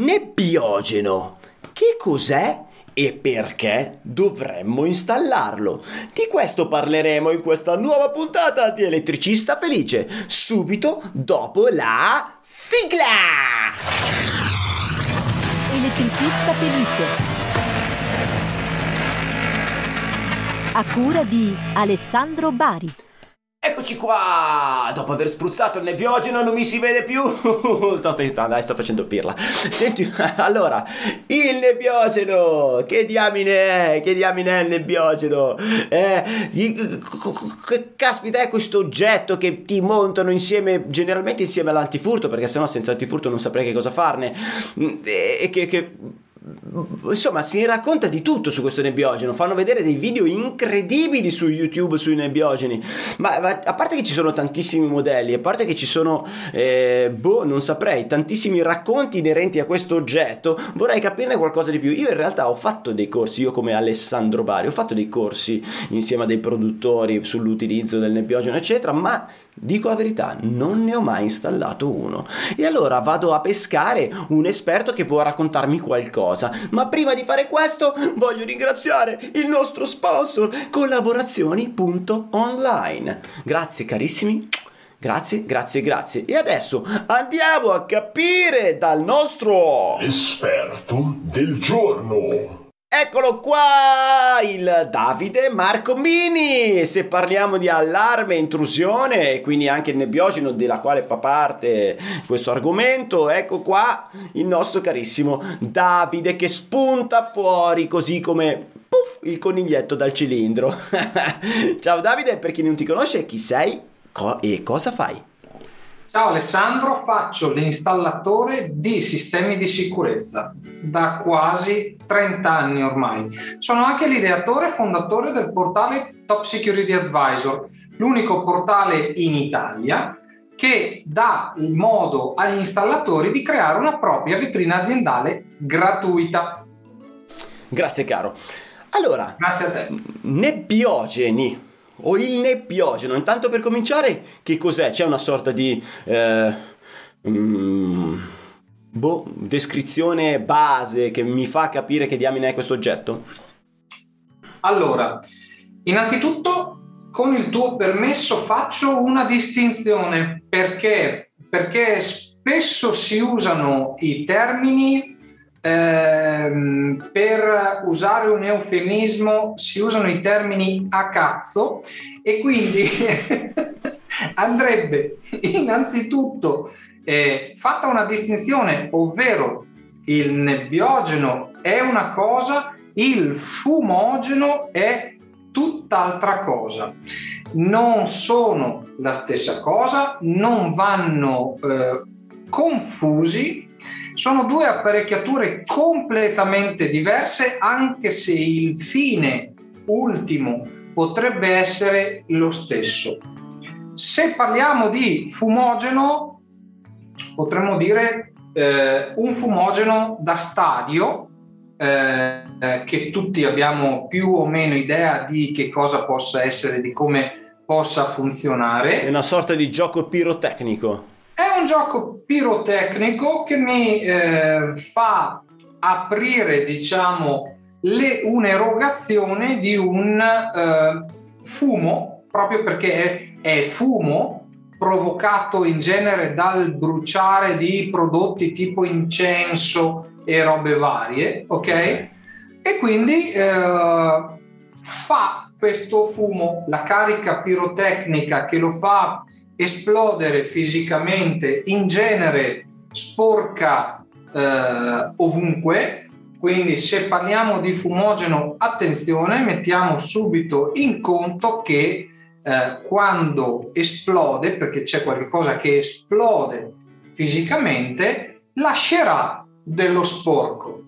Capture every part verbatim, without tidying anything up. Nebbiogeno. Che cos'è e perché dovremmo installarlo? Di questo parleremo in questa nuova puntata di Elettricista Felice, subito dopo la sigla! Elettricista Felice, a cura di Alessandro Bari. Eccoci qua, dopo aver spruzzato il nebbiogeno non mi si vede più. Sto scherzando, dai, sto facendo pirla. Senti, allora, il nebbiogeno, che diamine è? Che diamine è il nebbiogeno? Eh, caspita, è questo oggetto che ti montano insieme, generalmente insieme all'antifurto, perché sennò senza antifurto non saprei che cosa farne. E che... che... Insomma, si racconta di tutto su questo nebbiogeno. Fanno vedere dei video incredibili su YouTube sui nebbiogeni. Ma, ma a parte che ci sono tantissimi modelli, a parte che ci sono, eh, boh, non saprei, tantissimi racconti inerenti a questo oggetto, vorrei capirne qualcosa di più. Io in realtà ho fatto dei corsi, io come Alessandro Bari, ho fatto dei corsi insieme a dei produttori sull'utilizzo del nebbiogeno, eccetera, ma dico la verità, non ne ho mai installato uno. E allora vado a pescare un esperto che può raccontarmi qualcosa. Ma prima di fare questo voglio ringraziare il nostro sponsor, Collaborazioni punto online. Grazie carissimi, grazie, grazie, grazie. E adesso andiamo a capire dal nostro esperto del giorno. Eccolo qua, il Davide Marcomini. Se parliamo di allarme, intrusione e quindi anche il nebbiogeno della quale fa parte questo argomento, ecco qua il nostro carissimo Davide che spunta fuori così come puff, il coniglietto dal cilindro. Ciao Davide, per chi non ti conosce, chi sei co- e cosa fai? Ciao Alessandro, faccio l'installatore di sistemi di sicurezza da quasi trenta anni ormai. Sono anche l'ideatore e fondatore del portale Top Security Advisor, l'unico portale in Italia che dà il modo agli installatori di creare una propria vetrina aziendale gratuita. Grazie caro. Allora, grazie a te. Nebbiogeni o il nebbiogeno, intanto per cominciare, che cos'è? C'è una sorta di eh, mm, boh, descrizione base che mi fa capire che diamine è questo oggetto? Allora, innanzitutto con il tuo permesso faccio una distinzione perché, perché spesso si usano i termini Ehm, per usare un eufemismo, si usano i termini a cazzo e quindi andrebbe innanzitutto eh, fatta una distinzione, ovvero il nebbiogeno è una cosa, il fumogeno è tutt'altra cosa. Non sono la stessa cosa, non vanno eh, confusi. Sono due apparecchiature completamente diverse, anche se il fine ultimo potrebbe essere lo stesso. Se parliamo di fumogeno, potremmo dire eh, un fumogeno da stadio, eh, che tutti abbiamo più o meno idea di che cosa possa essere, di come possa funzionare. È una sorta di gioco pirotecnico. È un gioco pirotecnico che mi eh, fa aprire, diciamo, le, un'erogazione di un eh, fumo, proprio perché è, è fumo provocato in genere dal bruciare di prodotti tipo incenso e robe varie, ok? okay. E quindi eh, fa questo fumo, la carica pirotecnica che lo fa esplodere fisicamente, in genere sporca eh, ovunque. Quindi se parliamo di fumogeno, attenzione, mettiamo subito in conto che eh, quando esplode, perché c'è qualcosa che esplode fisicamente, lascerà dello sporco.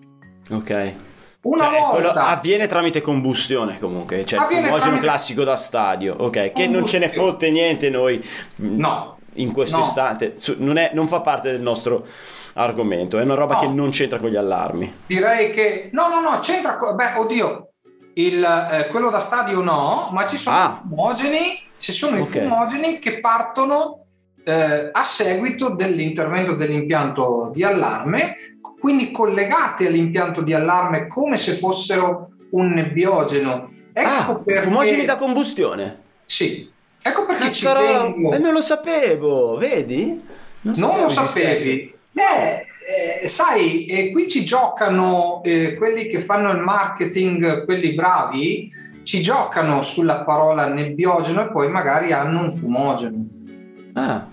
Ok. Una cioè, volta avviene tramite combustione, comunque, cioè il fumogeno tramite... classico da stadio, ok, che non ce ne fotte niente noi, no, in questo no. istante, non, è, non fa parte del nostro argomento, è una roba no. che non c'entra con gli allarmi. Direi che no, no, no, c'entra, co... beh, oddio, il, eh, quello da stadio no, ma ci sono ah. i fumogeni, ci sono okay. i fumogeni che partono eh, a seguito dell'intervento dell'impianto di allarme, quindi collegati all'impianto di allarme come se fossero un nebbiogeno. Ecco ah, perché... fumogeni da combustione? Sì, ecco perché Cazzarola. Ci tengo... Eh, non lo sapevo, vedi? Non, non lo sapevi? Beh... Eh, sai, eh, qui ci giocano eh, quelli che fanno il marketing, quelli bravi, ci giocano sulla parola nebbiogeno e poi magari hanno un fumogeno. Ah.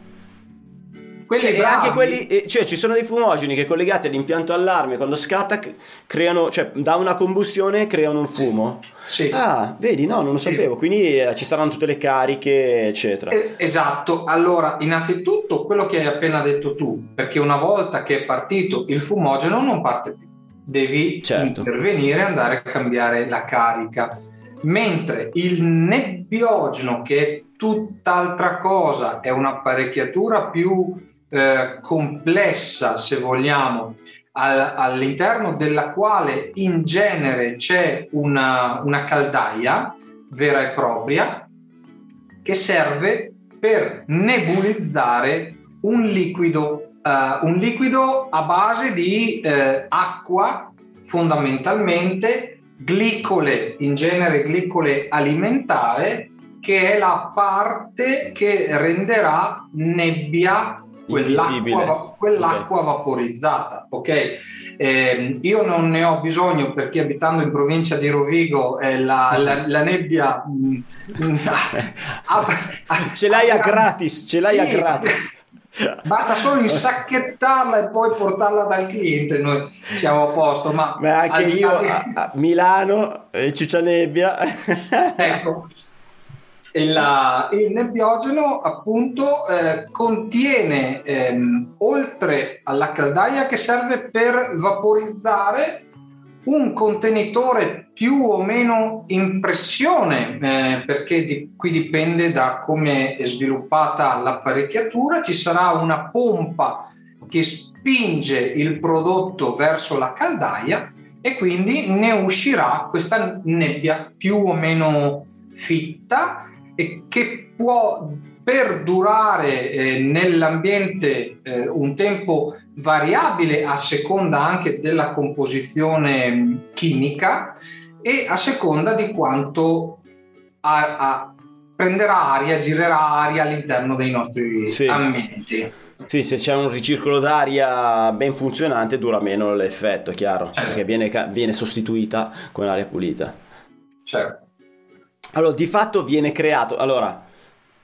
Quelli cioè, bravi. Anche quelli, eh, cioè ci sono dei fumogeni che collegati all'impianto allarme quando scatta creano, cioè da una combustione creano un fumo. Sì. Ah, vedi, no, non lo sapevo. Quindi eh, ci saranno tutte le cariche, eccetera. Eh, esatto. Allora, innanzitutto quello che hai appena detto tu, perché una volta che è partito il fumogeno non parte più. Devi certo. intervenire e andare a cambiare la carica. Mentre il nebbiogeno, che è tutt'altra cosa, è un'apparecchiatura più Eh, complessa, se vogliamo, al, all'interno della quale in genere c'è una, una caldaia vera e propria che serve per nebulizzare un liquido, eh, un liquido a base di eh, acqua, fondamentalmente glicole, in genere glicole alimentare, che è la parte che renderà nebbia Quell'acqua, quell'acqua okay. vaporizzata, ok? Eh, io non ne ho bisogno perché abitando in provincia di Rovigo eh, la, la, la nebbia mh, a, a, ce l'hai a gratis, ce l'hai a gratis. Basta solo insacchettarla e poi portarla dal cliente, noi siamo a posto. Ma, ma anche al, io a, a Milano eh, c'è nebbia. Ecco. La, il nebbiogeno appunto eh, contiene ehm, oltre alla caldaia che serve per vaporizzare un contenitore più o meno in pressione eh, perché di, qui dipende da come è sviluppata l'apparecchiatura, ci sarà una pompa che spinge il prodotto verso la caldaia e quindi ne uscirà questa nebbia più o meno fitta e che può perdurare eh, nell'ambiente eh, un tempo variabile a seconda anche della composizione chimica e a seconda di quanto a- a prenderà aria, girerà aria all'interno dei nostri sì. ambienti. Sì, se c'è un ricircolo d'aria ben funzionante dura meno l'effetto, chiaro, certo. perché viene, viene sostituita con aria pulita. Certo. Allora, di fatto viene creato, allora,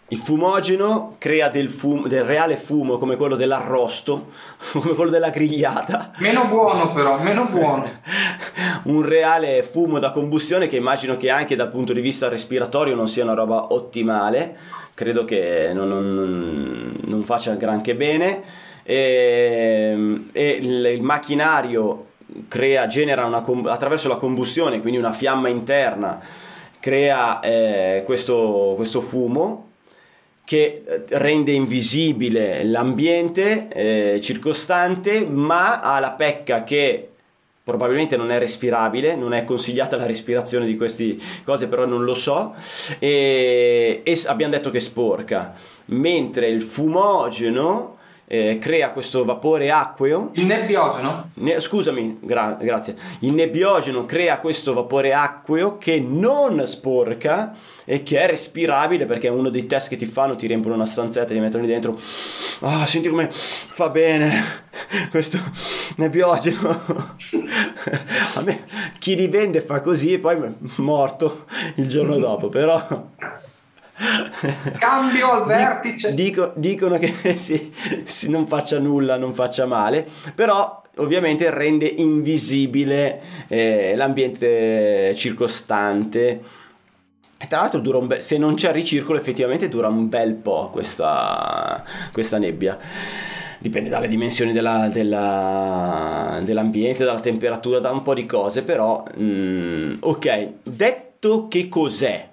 il fumogeno crea del, fumo, del reale fumo come quello dell'arrosto, come quello della grigliata. Meno buono però, meno buono. Un reale fumo da combustione che immagino che anche dal punto di vista respiratorio non sia una roba ottimale, credo che non, non, non faccia granché bene, e, e il, il macchinario crea, genera una, attraverso la combustione, quindi una fiamma interna, crea eh, questo, questo fumo che rende invisibile l'ambiente eh, circostante, ma ha la pecca che probabilmente non è respirabile, non è consigliata la respirazione di queste cose, però non lo so, e, e abbiamo detto che sporca, mentre il fumogeno Eh, crea questo vapore acqueo. Il nebbiogeno? Ne, scusami, gra- grazie. Il nebbiogeno crea questo vapore acqueo che non sporca e che è respirabile, perché uno dei test che ti fanno ti riempiono una stanzetta e ti mettono lì dentro. Ah, senti come fa bene questo nebbiogeno. A me, chi li vende fa così e poi è morto il giorno dopo, però... Cambio al vertice. Dico, dicono che si, si non faccia nulla, non faccia male, però ovviamente rende invisibile eh, l'ambiente circostante. E tra l'altro dura un be- se non c'è ricircolo effettivamente dura un bel po' questa, questa nebbia. Dipende dalle dimensioni della, della, dell'ambiente, dalla temperatura, da un po' di cose, però mm, ok, detto che cos'è,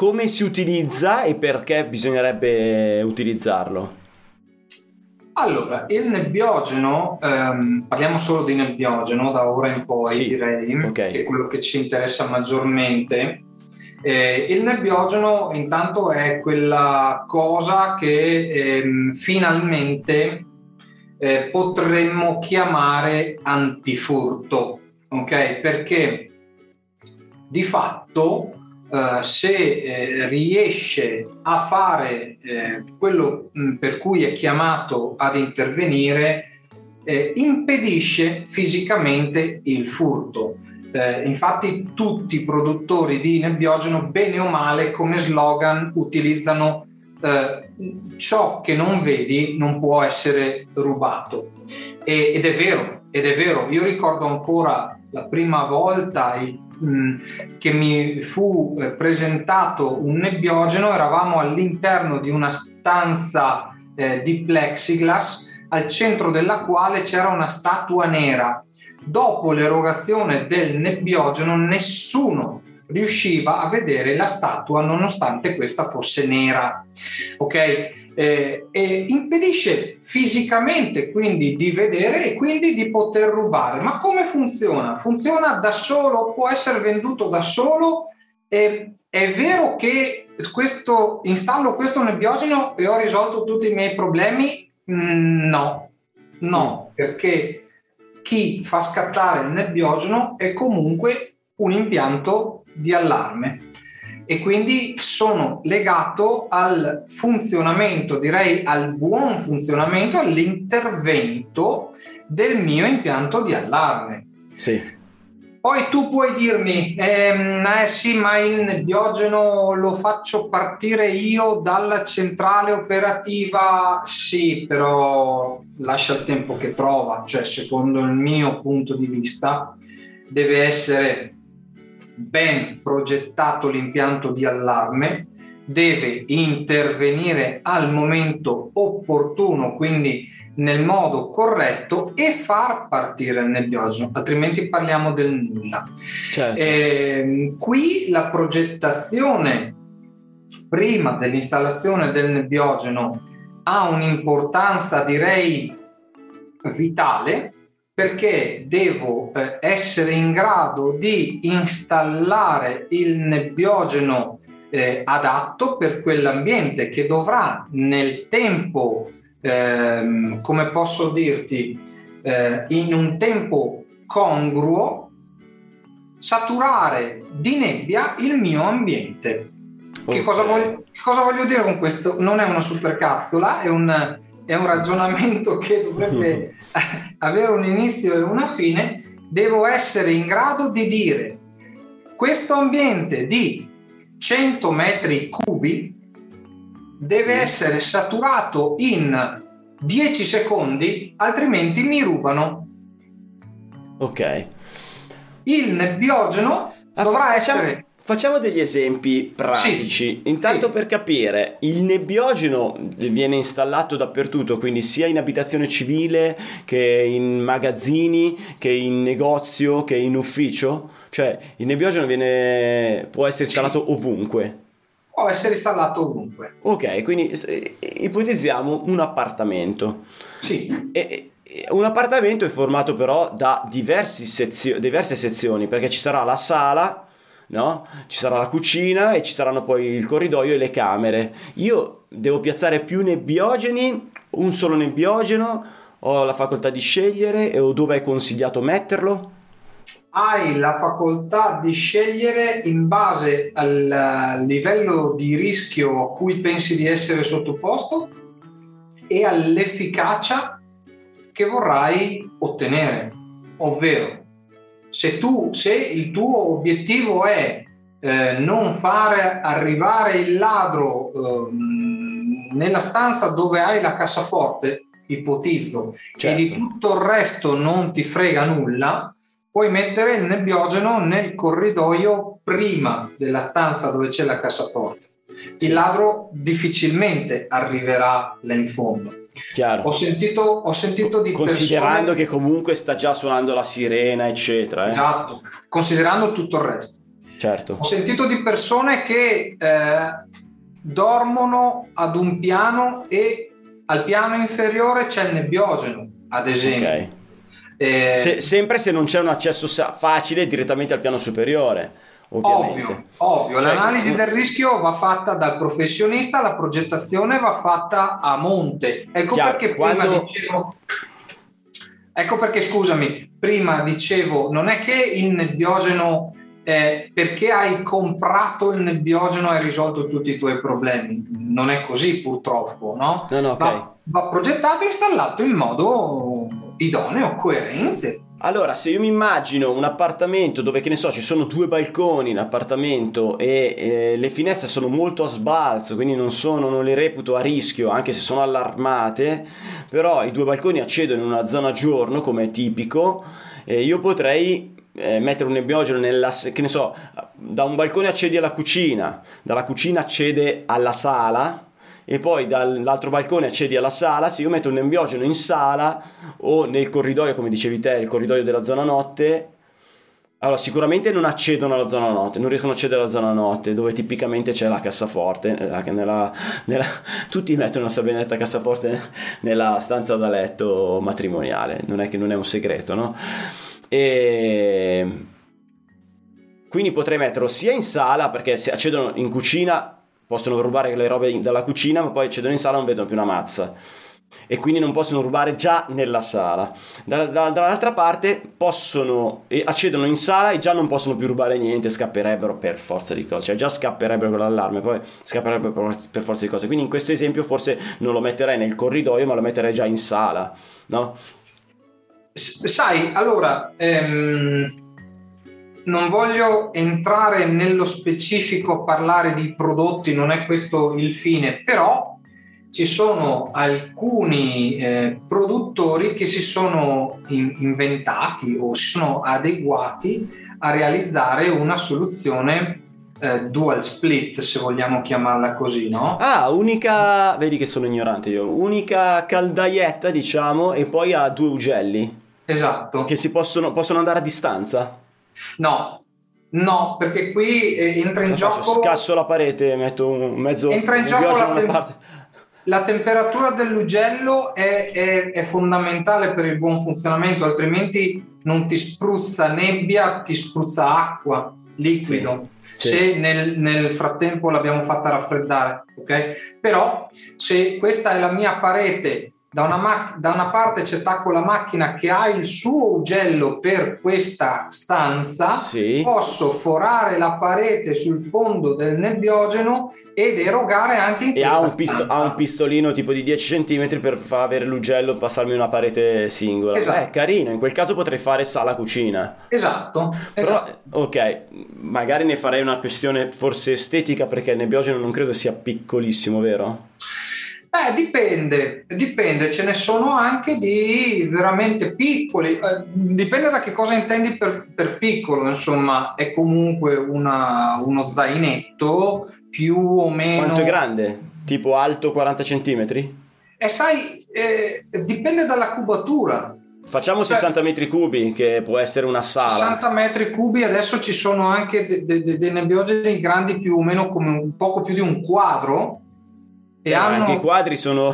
come si utilizza e perché bisognerebbe utilizzarlo? Allora, il nebbiogeno, ehm, parliamo solo di nebbiogeno da ora in poi, sì, direi, okay. che è quello che ci interessa maggiormente. Eh, il nebbiogeno intanto è quella cosa che eh, finalmente eh, potremmo chiamare antifurto, ok? Perché di fatto eh, se eh, riesce a fare eh, quello mh, per cui è chiamato ad intervenire, eh, impedisce fisicamente il furto. Eh, infatti tutti i produttori di nebbiogeno, bene o male, come slogan utilizzano eh, ciò che non vedi non può essere rubato, e, ed è vero, ed è vero. Io ricordo ancora la prima volta il, mh, che mi fu eh, presentato un nebbiogeno. Eravamo all'interno di una stanza eh, di plexiglass, al centro della quale c'era una statua nera. Dopo l'erogazione del nebbiogeno nessuno riusciva a vedere la statua, nonostante questa fosse nera, ok? Eh, e impedisce fisicamente quindi di vedere e quindi di poter rubare. Ma come funziona? Funziona da solo, può essere venduto da solo. E è vero che questo installo questo nebbiogeno e ho risolto tutti i miei problemi? Mm, no, no, perché chi fa scattare il nebbiogeno è comunque un impianto di allarme, e quindi sono legato al funzionamento, direi al buon funzionamento, all'intervento del mio impianto di allarme. Sì. Poi tu puoi dirmi, ehm, eh sì, ma il nebbiogeno lo faccio partire io dalla centrale operativa. Sì, però lascia il tempo che trova, cioè secondo il mio punto di vista deve essere ben progettato l'impianto di allarme, deve intervenire al momento opportuno, quindi nel modo corretto, e far partire il nebbiogeno, altrimenti parliamo del nulla. Certo. Eh, qui la progettazione prima dell'installazione del nebbiogeno ha un'importanza, direi, vitale, perché devo eh, essere in grado di installare il nebbiogeno eh, adatto per quell'ambiente, che dovrà nel tempo, eh, come posso dirti, eh, in un tempo congruo, saturare di nebbia il mio ambiente. Che cosa, voglio, che cosa voglio dire con questo? Non è una supercazzola, è un, è un ragionamento che dovrebbe avere un inizio e una fine. Devo essere in grado di dire: questo ambiente di cento metri cubi deve sì. essere saturato in dieci secondi, altrimenti mi rubano. Ok. Il nebbiogeno ah, dovrà facciamo... essere... Facciamo degli esempi pratici, sì, intanto sì. per capire. Il nebbiogeno viene installato dappertutto, quindi sia in abitazione civile che in magazzini, che in negozio, che in ufficio? Cioè il nebbiogeno viene, può essere installato sì. ovunque? Può essere installato ovunque. Ok, quindi ipotizziamo un appartamento. Sì. E, un appartamento è formato però da diversi sezio- diverse sezioni, perché ci sarà la sala, no? Ci sarà la cucina e ci saranno poi il corridoio e le camere. Io devo piazzare più nebbiogeni, un solo nebbiogeno, ho la facoltà di scegliere, o dove è consigliato metterlo? Hai la facoltà di scegliere in base al livello di rischio a cui pensi di essere sottoposto e all'efficacia che vorrai ottenere, ovvero se tu, se il tuo obiettivo è eh, non fare arrivare il ladro eh, nella stanza dove hai la cassaforte, ipotizzo, certo. e di tutto il resto non ti frega nulla, puoi mettere il nebbiogeno nel corridoio prima della stanza dove c'è la cassaforte. Sì. Il ladro difficilmente arriverà là in fondo. Chiaro. Ho sentito, ho sentito di considerando persone... che comunque sta già suonando la sirena, eccetera. Eh? Esatto, considerando tutto il resto. Certo. Ho sentito di persone che eh, dormono ad un piano e al piano inferiore c'è il nebbiogeno, ad esempio. Okay. Eh... Se, sempre se non c'è un accesso facile direttamente al piano superiore. ovviamente. Ovvio, ovvio. Cioè, l'analisi del rischio va fatta dal professionista, la progettazione va fatta a monte. Ecco chiaro, perché prima quando... dicevo... Ecco perché, scusami, prima dicevo, non è che il nebbiogeno, eh, perché hai comprato il nebbiogeno hai risolto tutti i tuoi problemi. Non è così, purtroppo, no? No, no, okay. Va, va progettato e installato in modo idoneo, coerente. Allora, se io mi immagino un appartamento dove, che ne so, ci sono due balconi in appartamento e eh, le finestre sono molto a sbalzo, quindi non sono, non le reputo a rischio, anche se sono allarmate, però i due balconi accedono in una zona giorno, come è tipico, eh, io potrei eh, mettere un nebbiogeno nella, che ne so, da un balcone accedi alla cucina, dalla cucina accede alla sala, e poi dall'altro balcone accedi alla sala. Se io metto un nebbiogeno in sala o nel corridoio, come dicevi te, il corridoio della zona notte, allora sicuramente non accedono alla zona notte, non riescono ad accedere alla zona notte, dove tipicamente c'è la cassaforte, nella, nella, tutti mettono la benedetta cassaforte nella stanza da letto matrimoniale, non è che non è un segreto, no? E quindi potrei metterlo sia in sala, perché se accedono in cucina possono rubare le robe dalla cucina, ma poi accedono in sala e non vedono più una mazza, e quindi non possono rubare già nella sala. Da, da, dall'altra parte possono, accedono in sala e già non possono più rubare niente, scapperebbero per forza di cose, cioè già scapperebbero con l'allarme, poi scapperebbero per, per forza di cose. Quindi in questo esempio forse non lo metterei nel corridoio, ma lo metterei già in sala, no? Sai, allora... Ehm... non voglio entrare nello specifico, parlare di prodotti, non è questo il fine, però ci sono alcuni eh, produttori che si sono in- inventati o si sono adeguati a realizzare una soluzione eh, dual split, se vogliamo chiamarla così, no? Ah, unica, vedi che sono ignorante io, unica caldaietta, diciamo, e poi ha due ugelli. Esatto. Che si possono, possono andare a distanza. No, no, perché qui eh, entra in gioco. Faccio? Scasso la parete, metto un mezzo. Entra in gioco la, te- parte. La temperatura dell'ugello è, è, è fondamentale per il buon funzionamento, altrimenti non ti spruzza nebbia, ti spruzza acqua, liquido. Sì. Se nel, nel frattempo l'abbiamo fatta raffreddare, ok? Però se questa è la mia parete. Da una, ma- da una parte c'è tacco la macchina che ha il suo ugello per questa stanza, sì. Posso forare la parete sul fondo del nebbiogeno ed erogare anche in e questa ha un pisto- stanza. Ha un pistolino tipo di dieci centimetri per far avere l'ugello, passarmi una parete singola. Esatto. Eh, carino, in quel caso potrei fare sala-cucina. Esatto. Esatto. Però, ok, magari ne farei una questione forse estetica, perché il nebbiogeno non credo sia piccolissimo, vero? Eh, dipende, dipende, ce ne sono anche di veramente piccoli, eh, dipende da che cosa intendi per, per piccolo, insomma, è comunque una, uno zainetto più o meno... Quanto è grande? Tipo alto quaranta centimetri? Eh sai, eh, dipende dalla cubatura. Facciamo sessanta metri cubi, che può essere una sala. sessanta metri cubi, adesso ci sono anche dei de, de, de nebbiogeni grandi più o meno come un poco più di un quadro. E eh, hanno... anche i quadri sono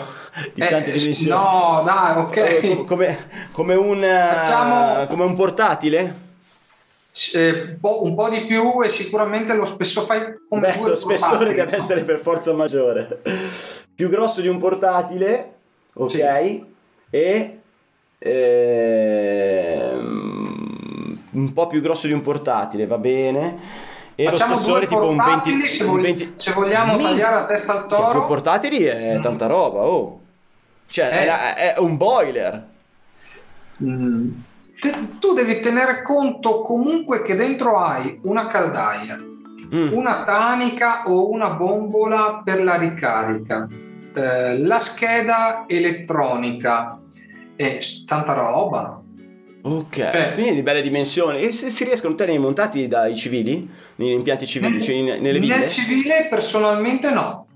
di eh, tante dimensioni. No, dai, ok. Come, come, un, facciamo... come un portatile? Eh, po', un po' di più, e sicuramente lo spesso fai come Beh, due lo spessore deve no? essere per forza maggiore. Più grosso di un portatile, ok? Sì. E eh, un po' più grosso di un portatile, va bene. E facciamo lo spessore due tipo un venti, se, vogli- venti... se vogliamo mm. tagliare la testa al toro. Che portatili è mm. tanta roba, oh. Cioè eh. è, è un boiler. mm. Te, tu devi tenere conto comunque che dentro hai una caldaia, mm. una tanica o una bombola per la ricarica, eh, la scheda elettronica, eh, tanta roba. Ok, eh. Quindi di belle dimensioni. E se si riescono a tenere montati dai civili? Negli impianti civili? Nel, cioè in, nelle ville? Nel civile personalmente no.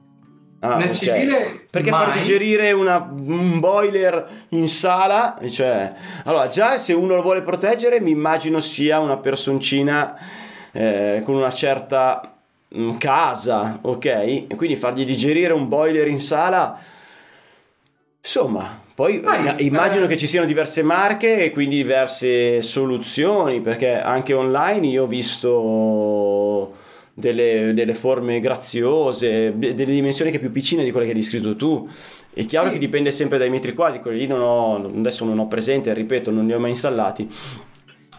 Ah, nel okay. civile Perché mai. Far digerire una, un boiler in sala? Cioè, allora già se uno lo vuole proteggere mi immagino sia una personcina eh, con una certa mh, casa, ok? E quindi fargli digerire un boiler in sala... Insomma... Poi Sai, immagino eh, che ci siano diverse marche e quindi diverse soluzioni, perché anche online io ho visto delle, delle forme graziose, delle dimensioni che più piccine di quelle che hai descritto tu. È chiaro sì. che dipende sempre dai metri quadri, quelli lì non ho, adesso non ho presente, ripeto, non li ho mai installati.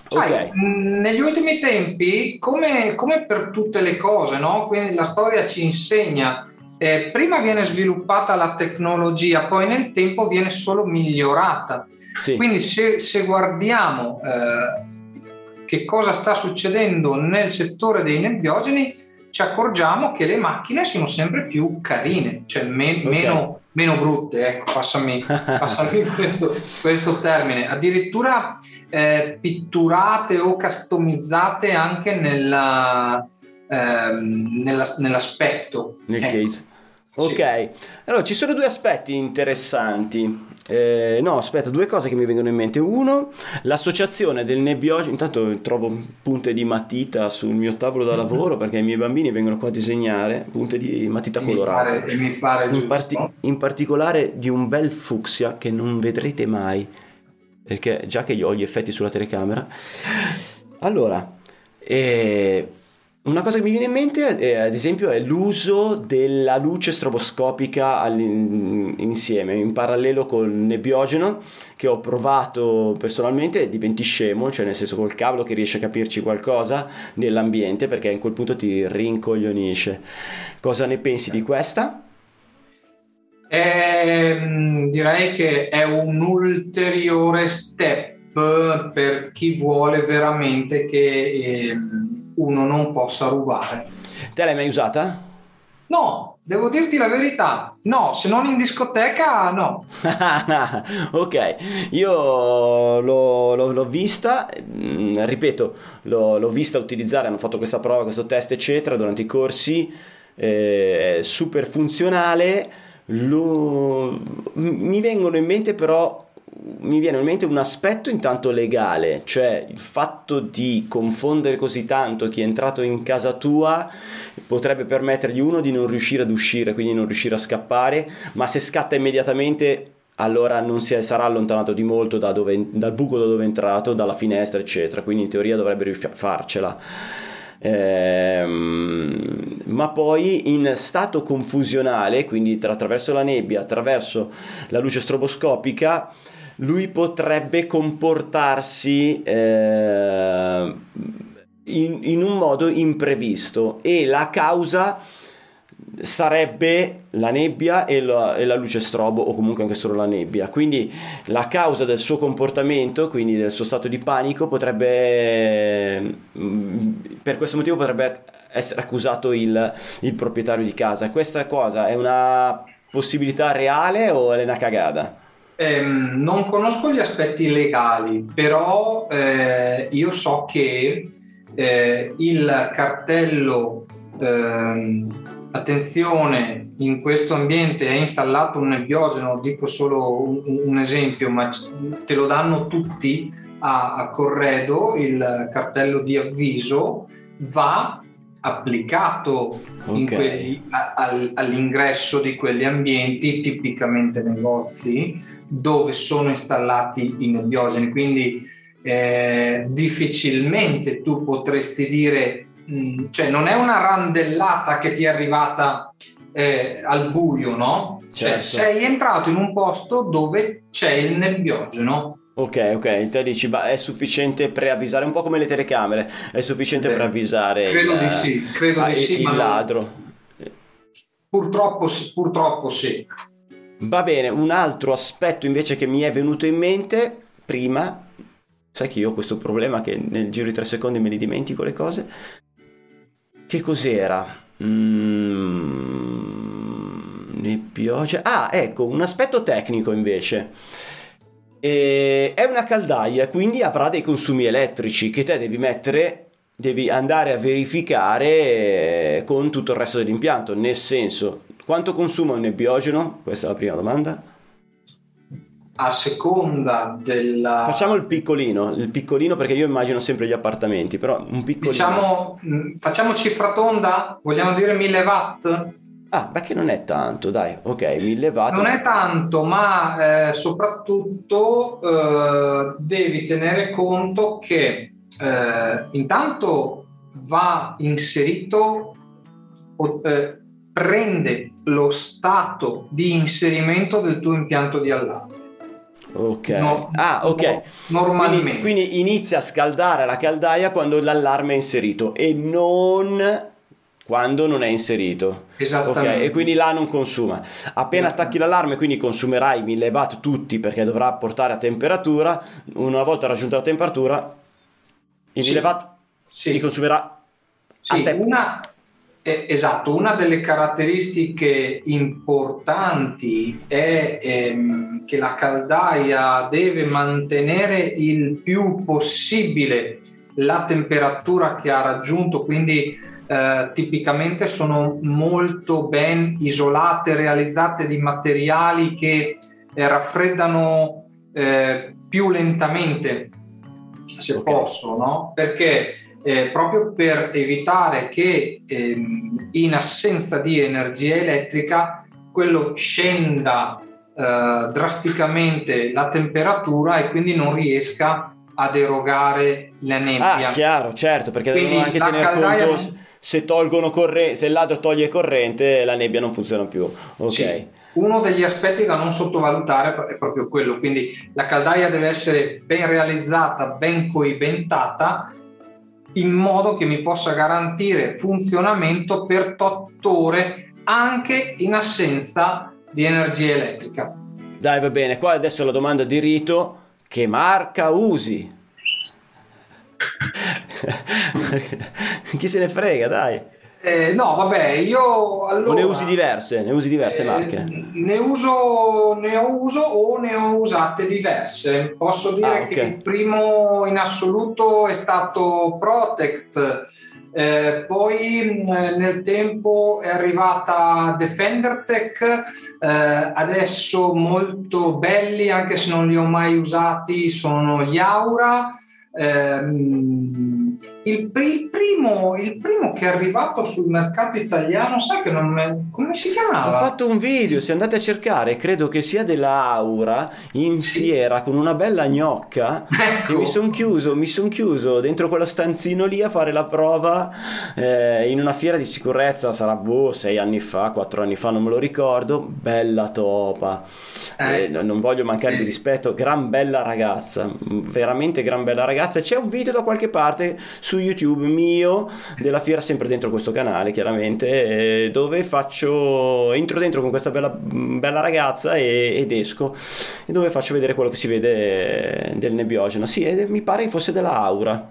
Sai, okay. Negli ultimi tempi, come, come per tutte le cose, no? Quindi la storia ci insegna, eh, prima viene sviluppata la tecnologia, poi nel tempo viene solo migliorata. Sì. Quindi se, se guardiamo eh, che cosa sta succedendo nel settore dei nebbiogeni, ci accorgiamo che le macchine sono sempre più carine, cioè me, okay. meno, meno brutte, ecco, passami, passami questo, questo termine, addirittura eh, pitturate o customizzate anche nella, eh, nella, nell'aspetto. Nel ecco. case. Ok, sì. Allora ci sono due aspetti interessanti. Eh, no, aspetta, due cose che mi vengono in mente. Uno, l'associazione del nebbiogeno. Intanto trovo punte di matita sul mio tavolo da lavoro perché i miei bambini vengono qua a disegnare punte di matita colorate. Mi pare, mi pare giusto. In, parti- in particolare di un bel fucsia che non vedrete mai, perché già che io ho gli effetti sulla telecamera. Allora, eh, una cosa che mi viene in mente eh, ad esempio è l'uso della luce stroboscopica insieme, in parallelo col nebbiogeno, che ho provato personalmente. Diventi scemo, cioè nel senso col cavolo che riesce a capirci qualcosa nell'ambiente, perché in quel punto ti rincoglionisce. Cosa ne pensi di questa? Eh, direi che è un ulteriore step per chi vuole veramente che... Eh, uno non possa rubare. Te l'hai mai usata? No, devo dirti la verità, no, se non in discoteca no. Ok, io l'ho, l'ho, l'ho vista, ripeto, l'ho, l'ho vista utilizzare, hanno fatto questa prova, questo test eccetera durante i corsi, eh, super funzionale. Lo... mi vengono in mente però mi viene in mente un aspetto intanto legale, cioè il fatto di confondere così tanto chi è entrato in casa tua potrebbe permettergli uno di non riuscire ad uscire, quindi non riuscire a scappare, ma se scatta immediatamente allora non si è, sarà allontanato di molto da dove, dal buco da dove è entrato, dalla finestra eccetera, quindi in teoria dovrebbe riuscire a farcela. Ehm, ma poi in stato confusionale, quindi tra, attraverso la nebbia, attraverso la luce stroboscopica, lui potrebbe comportarsi eh, in, in un modo imprevisto, e la causa sarebbe la nebbia e la, e la luce strobo, o comunque anche solo la nebbia. Quindi la causa del suo comportamento, quindi del suo stato di panico, potrebbe, per questo motivo potrebbe essere accusato il, il proprietario di casa. Questa cosa è una possibilità reale o è una cagata? Eh, non conosco gli aspetti legali, però eh, io so che eh, il cartello eh, attenzione, in questo ambiente è installato un nebbiogeno, dico solo un, un esempio, ma te lo danno tutti a, a corredo, il cartello di avviso va applicato okay. in quelli, a, a, all'ingresso di quegli ambienti, tipicamente negozi, dove sono installati i nebbiogeni. Quindi eh, difficilmente tu potresti dire, mh, cioè non è una randellata che ti è arrivata eh, al buio, no? Certo. Cioè sei entrato in un posto dove c'è il nebbiogeno. Ok, ok, te dici, ma è sufficiente preavvisare, un po' come le telecamere, è sufficiente Beh, preavvisare credo il, di sì, credo eh, di sì, il ma ladro? Purtroppo sì, purtroppo sì. Va bene, un altro aspetto invece che mi è venuto in mente prima, sai che io ho questo problema che nel giro di tre secondi me li dimentico le cose, che cos'era? Mm, nebbiogeno, ah ecco, un aspetto tecnico invece. E è una caldaia, quindi avrà dei consumi elettrici che te devi mettere, devi andare a verificare con tutto il resto dell'impianto, nel senso, quanto consuma un nebbiogeno? Questa è la prima domanda. A seconda della... Facciamo il piccolino, il piccolino perché io immagino sempre gli appartamenti, però un piccolino... Diciamo, facciamo cifra tonda, vogliamo dire mille watt? Ah, beh, che non è tanto, dai, ok, mille watt. Non è tanto, ma eh, soprattutto eh, devi tenere conto che eh, intanto va inserito, eh, prende lo stato di inserimento del tuo impianto di allarme. Ok, no, ah ok, normalmente quindi, quindi inizia a scaldare la caldaia quando l'allarme è inserito e non quando non è inserito. Esattamente. Okay, e quindi là non consuma. Appena attacchi l'allarme, quindi consumerai mille watt tutti, perché dovrà portare a temperatura. Una volta raggiunta la temperatura, i sì. mille watt sì. li consumerà sì. a step. Una... Eh, esatto, una delle caratteristiche importanti è ehm, che la caldaia deve mantenere il più possibile la temperatura che ha raggiunto, quindi eh, tipicamente sono molto ben isolate, realizzate di materiali che eh, raffreddano eh, più lentamente, se okay. posso, no? Perché Eh, proprio per evitare che ehm, in assenza di energia elettrica quello scenda eh, drasticamente la temperatura e quindi non riesca ad erogare la nebbia. Ah, chiaro, certo, perché quindi devono anche tener conto non... se tolgono corrente, se il ladro toglie corrente la nebbia non funziona più. Ok. Sì. Uno degli aspetti da non sottovalutare è proprio quello, quindi la caldaia deve essere ben realizzata, ben coibentata, in modo che mi possa garantire funzionamento per otto ore anche in assenza di energia elettrica. Dai, va bene, qua adesso la domanda di rito: che marca usi? Chi se ne frega, dai. Eh, no, vabbè, io allora... O ne usi diverse, ne usi diverse eh, marche? Ne uso, ne uso o ne ho usate diverse. Posso dire ah, okay. che il primo in assoluto è stato Protect, eh, poi mh, nel tempo è arrivata Defender Tech, eh, adesso molto belli, anche se non li ho mai usati, sono gli Aura. Um, il, pr- il, primo, il primo che è arrivato sul mercato italiano, sai che non me... come si chiamava? Ho fatto un video, se andate a cercare, credo che sia della Aura in sì. fiera con una bella gnocca. Ecco. E mi sono chiuso, mi sono chiuso dentro quello stanzino lì a fare la prova eh, in una fiera di sicurezza, sarà boh, sei anni fa, quattro anni fa, non me lo ricordo. Bella topa, eh. Eh, non voglio mancare eh. di rispetto, gran bella ragazza, veramente gran bella ragazza. C'è un video da qualche parte su YouTube mio della fiera, sempre dentro questo canale chiaramente, dove faccio entro dentro con questa bella, bella ragazza e, ed esco, e dove faccio vedere quello che si vede del nebbiogeno. Sì, e mi pare fosse della Aura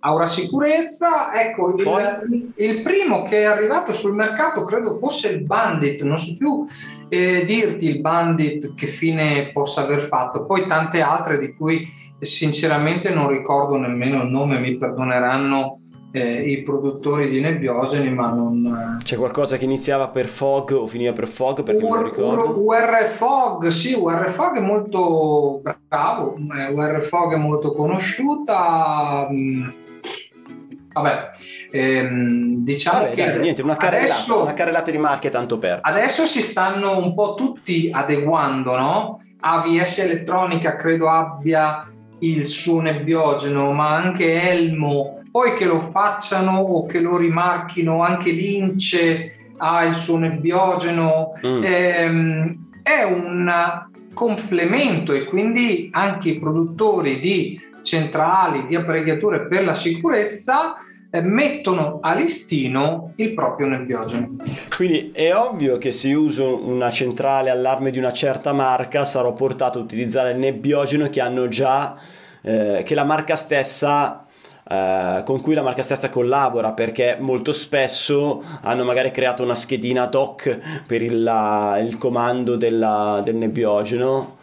Aura sicurezza. Ecco, il, il primo che è arrivato sul mercato credo fosse il Bandit, non so più eh, dirti il Bandit che fine possa aver fatto, poi tante altre di cui sinceramente non ricordo nemmeno il nome, mi perdoneranno eh, i produttori di nebbiogeni, ma non... C'è qualcosa che iniziava per Fog o finiva per Fog, perché U R, me lo ricordo? U R Fog, sì, U R Fog è molto bravo, U R Fog è molto conosciuta, vabbè, ehm, diciamo vabbè, che... Dai, niente, una carrellata, adesso, una carrellata di marche tanto per... Adesso si stanno un po' tutti adeguando, no? A V S Elettronica credo abbia il suo nebbiogeno, ma anche Elmo, poi che lo facciano o che lo rimarchino, anche Lince ha il suo nebbiogeno, mm. ehm, è un complemento, e quindi anche i produttori di centrali, di apparecchiature per la sicurezza mettono a listino il proprio nebbiogeno. Quindi è ovvio che se uso una centrale allarme di una certa marca sarò portato a utilizzare il nebbiogeno che hanno già eh, che la marca stessa eh, con cui la marca stessa collabora, perché molto spesso hanno magari creato una schedina ad hoc per il, la, il comando della, del nebbiogeno.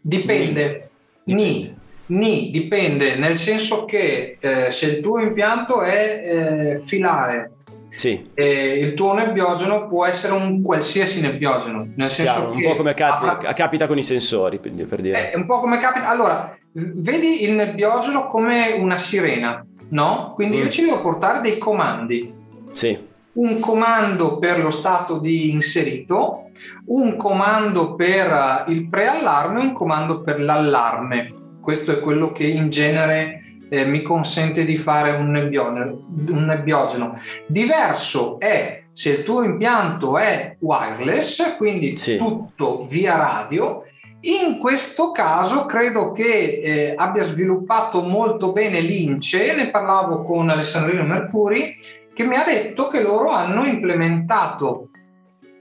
Dipende. Ni. Dipende. Ni, dipende, nel senso che eh, se il tuo impianto è eh, filare, sì. eh, il tuo nebbiogeno può essere un qualsiasi nebbiogeno, nel senso Chiaro, che un po' come capi- ah, capita con i sensori, per, per dire. È un po' come capita. Allora, vedi il nebbiogeno come una sirena, no? Quindi mm. io ci devo portare dei comandi. Sì. Un comando per lo stato di inserito, un comando per il preallarme, un comando per l'allarme. Questo è quello che in genere eh, mi consente di fare un nebbiogeno, un nebbiogeno. Diverso è se il tuo impianto è wireless, quindi sì, tutto via radio. In questo caso credo che eh, abbia sviluppato molto bene Lince, ne parlavo con Alessandrino Mercuri, che mi ha detto che loro hanno implementato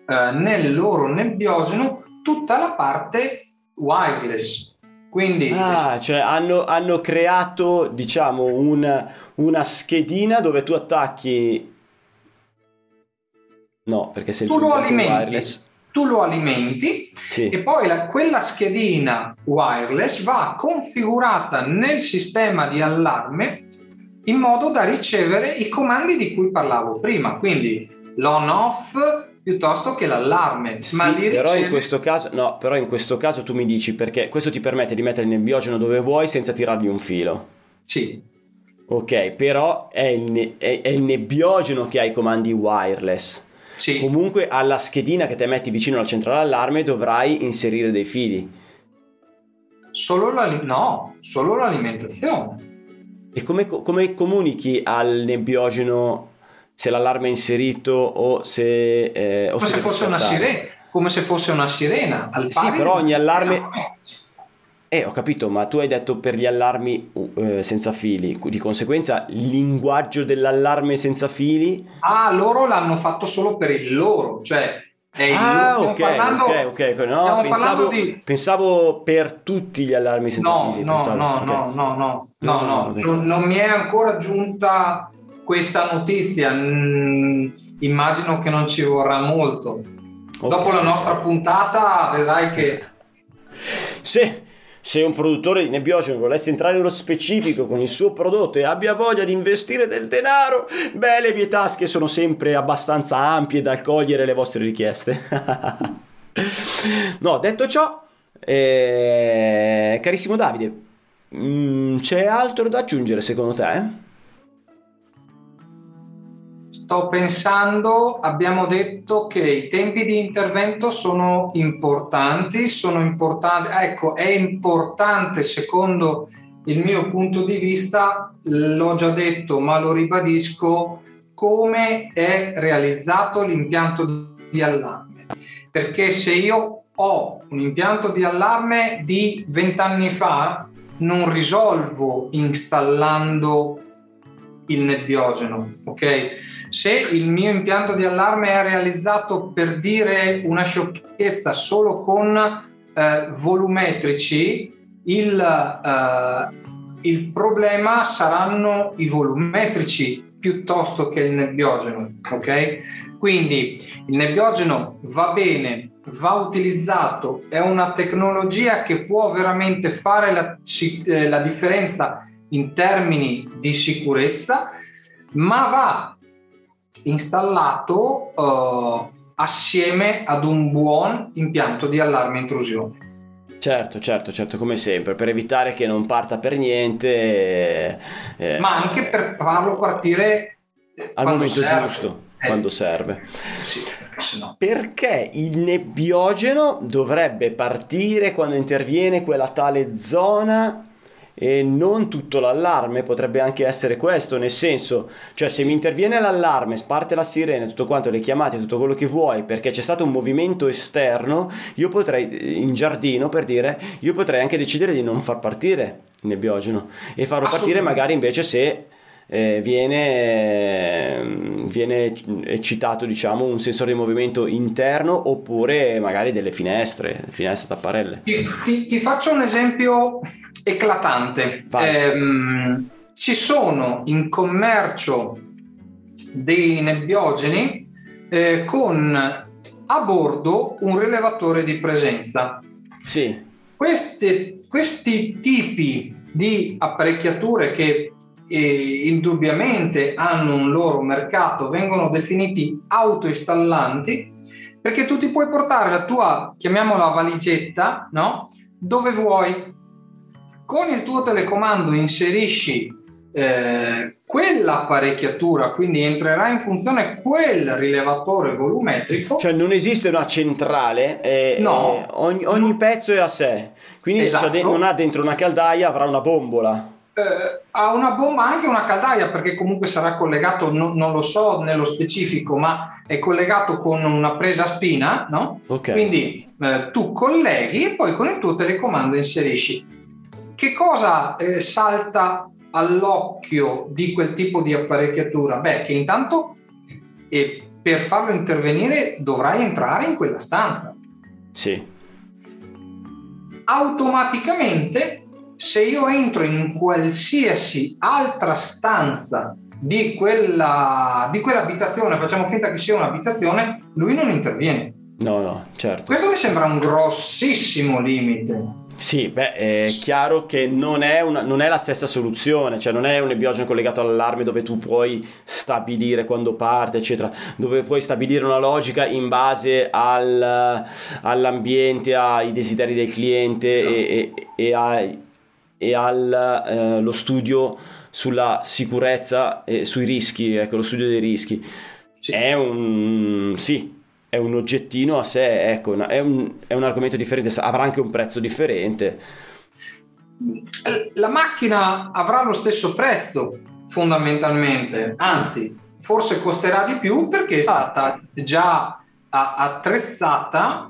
eh, nel loro nebbiogeno tutta la parte wireless. Quindi... Ah, cioè hanno, hanno creato, diciamo, un, una schedina dove tu attacchi... No, perché se tu lo alimenti... wireless... tu lo alimenti, sì, e poi la, quella schedina wireless va configurata nel sistema di allarme in modo da ricevere i comandi di cui parlavo prima, quindi l'on-off piuttosto che l'allarme. Sì, ma li però riceve... in questo caso no, però in questo caso tu mi dici, perché questo ti permette di mettere il nebbiogeno dove vuoi senza tirargli un filo. Sì. Ok, però è il, ne- è, è il nebbiogeno che ha i comandi wireless. Sì. Comunque alla schedina che te metti vicino alla centrale allarme dovrai inserire dei fili. Solo la, no, solo l'alimentazione. E come, come comunichi al nebbiogeno se l'allarme è inserito o se... Eh, o come se fosse una sirena, come se fosse una sirena. Al sì, però ogni allarme... Eh, ho capito, ma tu hai detto per gli allarmi uh, senza fili, di conseguenza il linguaggio dell'allarme senza fili... Ah, loro l'hanno fatto solo per il loro, cioè... È ah, il... ok, parlando... ok, ok, no, pensavo, di... pensavo per tutti gli allarmi senza no, fili. No, pensavo... no, okay. no, no, no, no, no, no, non, non mi è ancora giunta questa notizia, mm, immagino che non ci vorrà molto. Okay. Dopo la nostra puntata vedrai che... Sì. Se un produttore di nebbiogeno volesse entrare nello specifico con il suo prodotto e abbia voglia di investire del denaro, beh, le mie tasche sono sempre abbastanza ampie da accogliere le vostre richieste. No, detto ciò, eh, carissimo Davide, mh, c'è altro da aggiungere secondo te? Sto pensando, abbiamo detto che i tempi di intervento sono importanti, sono importanti, ecco, è importante secondo il mio punto di vista, l'ho già detto ma lo ribadisco, come è realizzato l'impianto di allarme, perché se io ho un impianto di allarme di vent'anni fa non risolvo installando il nebbiogeno, ok? Se il mio impianto di allarme è realizzato, per dire una sciocchezza, solo con eh, volumetrici, il, eh, il problema saranno i volumetrici piuttosto che il nebbiogeno, ok? Quindi il nebbiogeno va bene, va utilizzato, è una tecnologia che può veramente fare la, la differenza in termini di sicurezza, ma va installato uh, assieme ad un buon impianto di allarme intrusione. Certo, certo, certo, come sempre, per evitare che non parta per niente. Eh, ma anche per farlo partire al momento serve. Giusto, eh. quando serve. Sì, se no. Perché il nebbiogeno dovrebbe partire quando interviene quella tale zona e non tutto l'allarme? Potrebbe anche essere questo, nel senso, cioè se mi interviene l'allarme, parte la sirena, tutto quanto, le chiamate, tutto quello che vuoi, perché c'è stato un movimento esterno, io potrei, in giardino per dire, io potrei anche decidere di non far partire il nebbiogeno e farlo partire magari invece se eh, viene eh, viene eccitato, diciamo, un sensore di movimento interno oppure magari delle finestre, finestre, tapparelle. Ti, ti, ti faccio un esempio eclatante. Eh, ci sono in commercio dei nebbiogeni eh, con a bordo un rilevatore di presenza. Sì. Queste, questi tipi di apparecchiature che eh, indubbiamente hanno un loro mercato vengono definiti autoinstallanti, perché tu ti puoi portare la tua, chiamiamola valigetta, no? Dove vuoi. Con il tuo telecomando inserisci eh, quell'apparecchiatura, quindi entrerà in funzione quel rilevatore volumetrico. Cioè non esiste una centrale, eh, no. eh, ogni, ogni pezzo è a sé, quindi esatto. non ha dentro una caldaia, avrà una bombola. eh, ha una bomba anche una caldaia, perché comunque sarà collegato, no, non lo so nello specifico, ma è collegato con una presa a spina, no? Okay. Quindi eh, tu colleghi e poi con il tuo telecomando inserisci. Che cosa eh, salta all'occhio di quel tipo di apparecchiatura? Beh, che intanto eh, per farlo intervenire dovrai entrare in quella stanza. Sì. Automaticamente, se io entro in qualsiasi altra stanza di quella di quell'abitazione, facciamo finta che sia un'abitazione, lui non interviene. No, no, certo. Questo mi sembra un grossissimo limite. Sì, beh, è chiaro che non è, una, non è la stessa soluzione, cioè non è un ebiogeno collegato all'allarme dove tu puoi stabilire quando parte, eccetera, dove puoi stabilire una logica in base al, all'ambiente, ai desideri del cliente, sì. e, e, e, a, e al eh, lo studio sulla sicurezza e sui rischi, ecco, lo studio dei rischi. Sì. È un... sì. È un oggettino a sé, ecco, è un, è un argomento differente, avrà anche un prezzo differente. La macchina avrà lo stesso prezzo fondamentalmente, anzi forse costerà di più perché è stata già attrezzata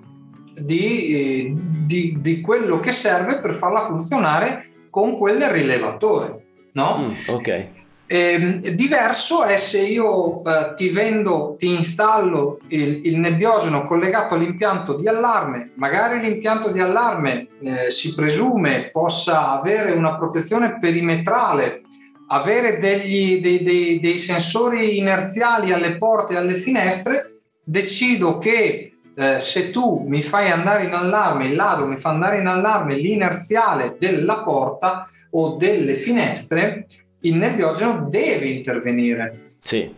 di, di, di quello che serve per farla funzionare con quel rilevatore, no? Mm, ok. Eh, diverso è se io eh, ti vendo, ti installo il, il nebbiogeno collegato all'impianto di allarme. Magari l'impianto di allarme eh, si presume possa avere una protezione perimetrale, avere degli, dei, dei, dei sensori inerziali alle porte e alle finestre. Decido che eh, se tu mi fai andare in allarme, il ladro mi fa andare in allarme l'inerziale della porta o delle finestre, il nebbiogeno deve intervenire. Sì.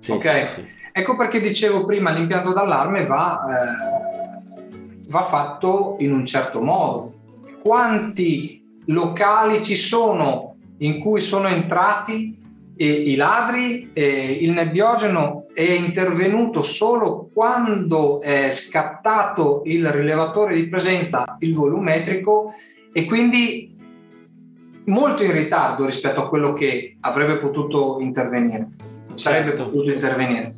Sì, okay? Sì, sì, sì. Ecco perché dicevo prima, l'impianto d'allarme va, eh, va fatto in un certo modo. Quanti locali ci sono in cui sono entrati eh, i ladri? Eh, il nebbiogeno è intervenuto solo quando è scattato il rilevatore di presenza, il volumetrico, e quindi molto in ritardo rispetto a quello che avrebbe potuto intervenire, sarebbe certo. potuto intervenire.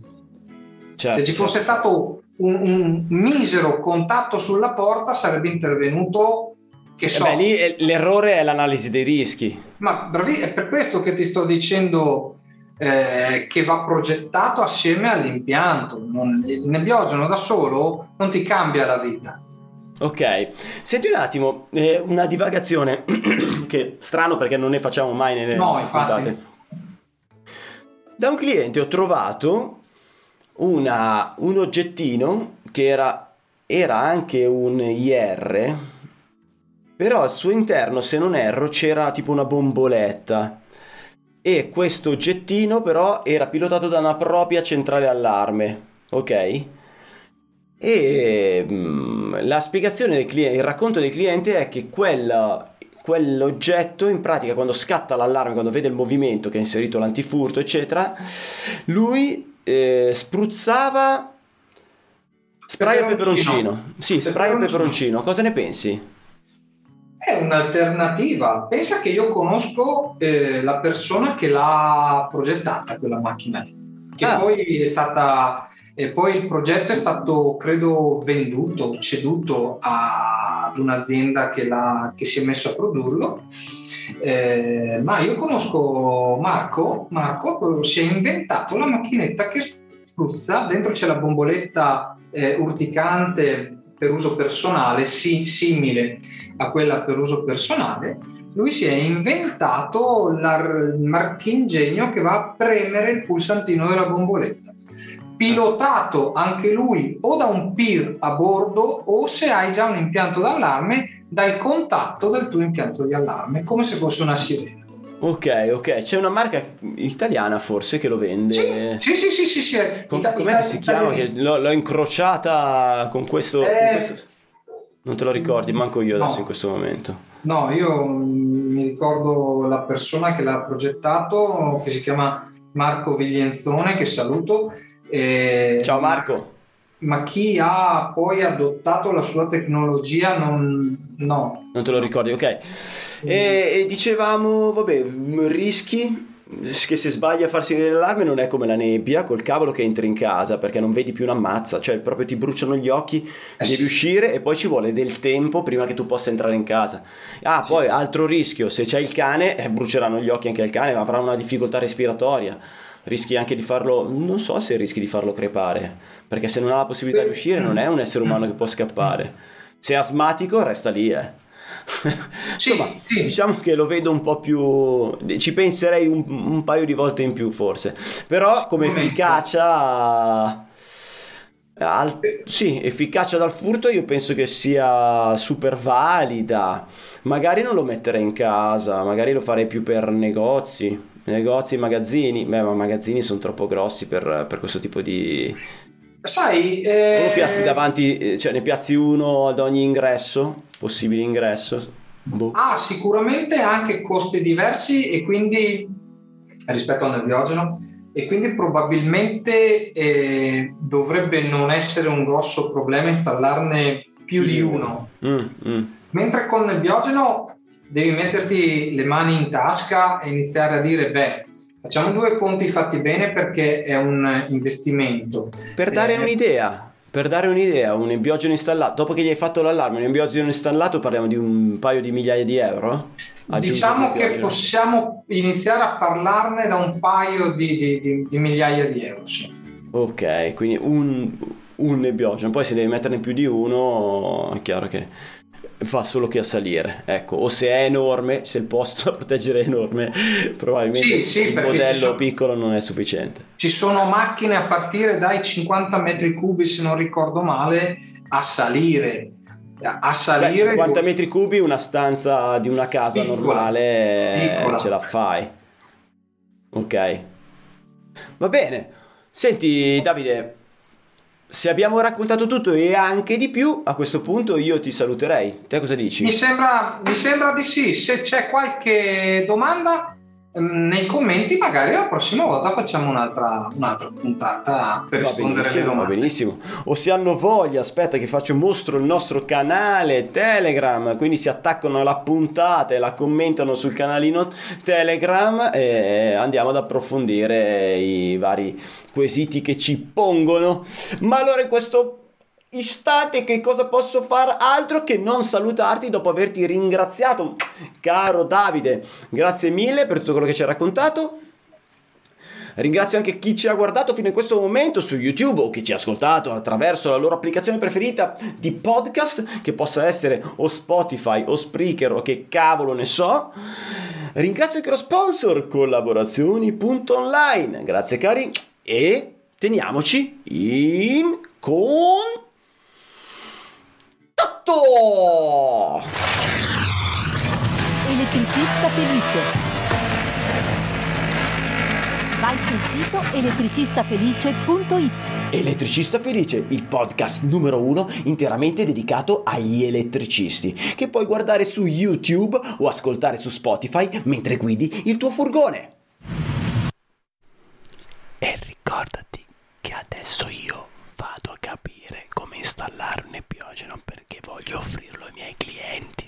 Certo, se ci fosse certo. stato un, un misero contatto sulla porta sarebbe intervenuto, che so. Eh beh, lì è, l'errore è l'analisi dei rischi. Ma bravi, è per questo che ti sto dicendo eh, che va progettato assieme all'impianto. Non, il nebbiogeno da solo non ti cambia la vita. Ok, senti un attimo, eh, una divagazione che strano perché non ne facciamo mai nelle no, puntate. Da un cliente ho trovato una, un oggettino che era, era anche un I R, però al suo interno, se non erro, c'era tipo una bomboletta, e questo oggettino però era pilotato da una propria centrale allarme, ok? E mh, la spiegazione del cliente, il racconto del cliente è che quella, quell'oggetto in pratica, quando scatta l'allarme, quando vede il movimento che ha inserito l'antifurto eccetera, lui eh, spruzzava spray al peperoncino. Sì, peperoncino. Spray al peperoncino. Cosa ne pensi? È un'alternativa. Pensa che io conosco eh, la persona che l'ha progettata quella macchina, che ah. poi è stata... E poi il progetto è stato, credo, venduto, ceduto ad un'azienda che, l'ha, che si è messa a produrlo. Eh, ma io conosco Marco. Marco si è inventato la macchinetta che spruzza. Dentro c'è la bomboletta eh, urticante per uso personale, sì, simile a quella per uso personale. Lui si è inventato il marchingegno che va a premere il pulsantino della bomboletta. Pilotato anche lui o da un peer a bordo, o se hai già un impianto d'allarme, dal contatto del tuo impianto di allarme, come se fosse una sirena. Ok, ok, c'è una marca italiana forse che lo vende. Sì, sì, sì, sì, sì. Com- Ita- com'è Ita- che si chiama? Che l'ho, l'ho incrociata con questo, eh... con questo... Non te lo ricordi, manco io adesso no. in questo momento. No, io mi ricordo la persona che l'ha progettato, che si chiama Marco Viglianzone, che saluto. Eh, Ciao Marco. ma chi ha poi adottato la sua tecnologia non, no. Non te lo ricordi, ok. Mm. E, e dicevamo, vabbè, rischi, che se sbagli a far sentire l'allarme non è come la nebbia, col cavolo che entri in casa perché non vedi più una mazza, cioè proprio ti bruciano gli occhi, eh devi sì. uscire e poi ci vuole del tempo prima che tu possa entrare in casa. Ah, sì. Poi altro rischio, se c'è il cane, eh, bruceranno gli occhi anche al cane, ma avrà una difficoltà respiratoria, rischi anche di farlo, non so se rischi di farlo crepare, perché se non ha la possibilità di uscire non è un essere umano che può scappare, se è asmatico resta lì, eh. Sì, insomma, sì. Diciamo che lo vedo un po' più, ci penserei un, un paio di volte in più forse, però come efficacia al, sì, efficacia dal furto io penso che sia super valida, magari non lo metterei in casa, magari lo farei più per negozi negozi, magazzini. Beh, ma magazzini sono troppo grossi per, per questo tipo di, sai, eh... lo piazzi davanti, cioè ne piazzi uno ad ogni ingresso, possibile ingresso. Boh. Ah, sicuramente anche costi diversi e quindi rispetto al nebbiogeno, e quindi probabilmente eh, dovrebbe non essere un grosso problema installarne più di uno. Mm, mm. Mentre con nebbiogeno devi metterti le mani in tasca e iniziare a dire, beh, facciamo due conti fatti bene perché è un investimento. Per dare eh, un'idea, per dare un'idea, un nebbiogeno installato, dopo che gli hai fatto l'allarme, un nebbiogeno installato parliamo di un paio di migliaia di euro? Diciamo che possiamo iniziare a parlarne da un paio di, di, di, di migliaia di euro, sì. Ok, quindi un, un nebbiogeno, poi se devi metterne più di uno è chiaro che fa solo che a salire, ecco, o se è enorme, se il posto da proteggere è enorme, probabilmente sì, sì, il modello sono, piccolo non è sufficiente. Ci sono macchine a partire dai cinquanta metri cubi, se non ricordo male, a salire. A salire. Beh, cinquanta metri cubi, una stanza di una casa piccola, normale, piccola. Ce la fai. Ok, va bene. Senti, Davide, se abbiamo raccontato tutto e anche di più, a questo punto io ti saluterei. Te cosa dici? Mi sembra, mi sembra di sì. Se c'è qualche domanda nei commenti, magari la prossima volta facciamo un'altra, un'altra puntata per va rispondere alle domande. Va benissimo. O se hanno voglia, aspetta che faccio mostro il nostro canale Telegram, quindi si attaccano alla puntata e la commentano sul canalino Telegram e andiamo ad approfondire i vari quesiti che ci pongono. Ma allora in questo istante che cosa posso far altro che non salutarti dopo averti ringraziato, caro Davide, grazie mille per tutto quello che ci hai raccontato. Ringrazio anche chi ci ha guardato fino in questo momento su YouTube o chi ci ha ascoltato attraverso la loro applicazione preferita di podcast, che possa essere o Spotify o Spreaker o che cavolo ne so. Ringrazio anche lo sponsor Collaborazioni punto online, grazie cari, e teniamoci in con Tatto! Elettricista Felice. Vai sul sito elettricista felice punto it. Elettricista Felice, il podcast numero uno interamente dedicato agli elettricisti, che puoi guardare su YouTube o ascoltare su Spotify mentre guidi il tuo furgone. E ricordati che adesso io vado a capire come installare un nebbiogeno perché voglio offrirlo ai miei clienti.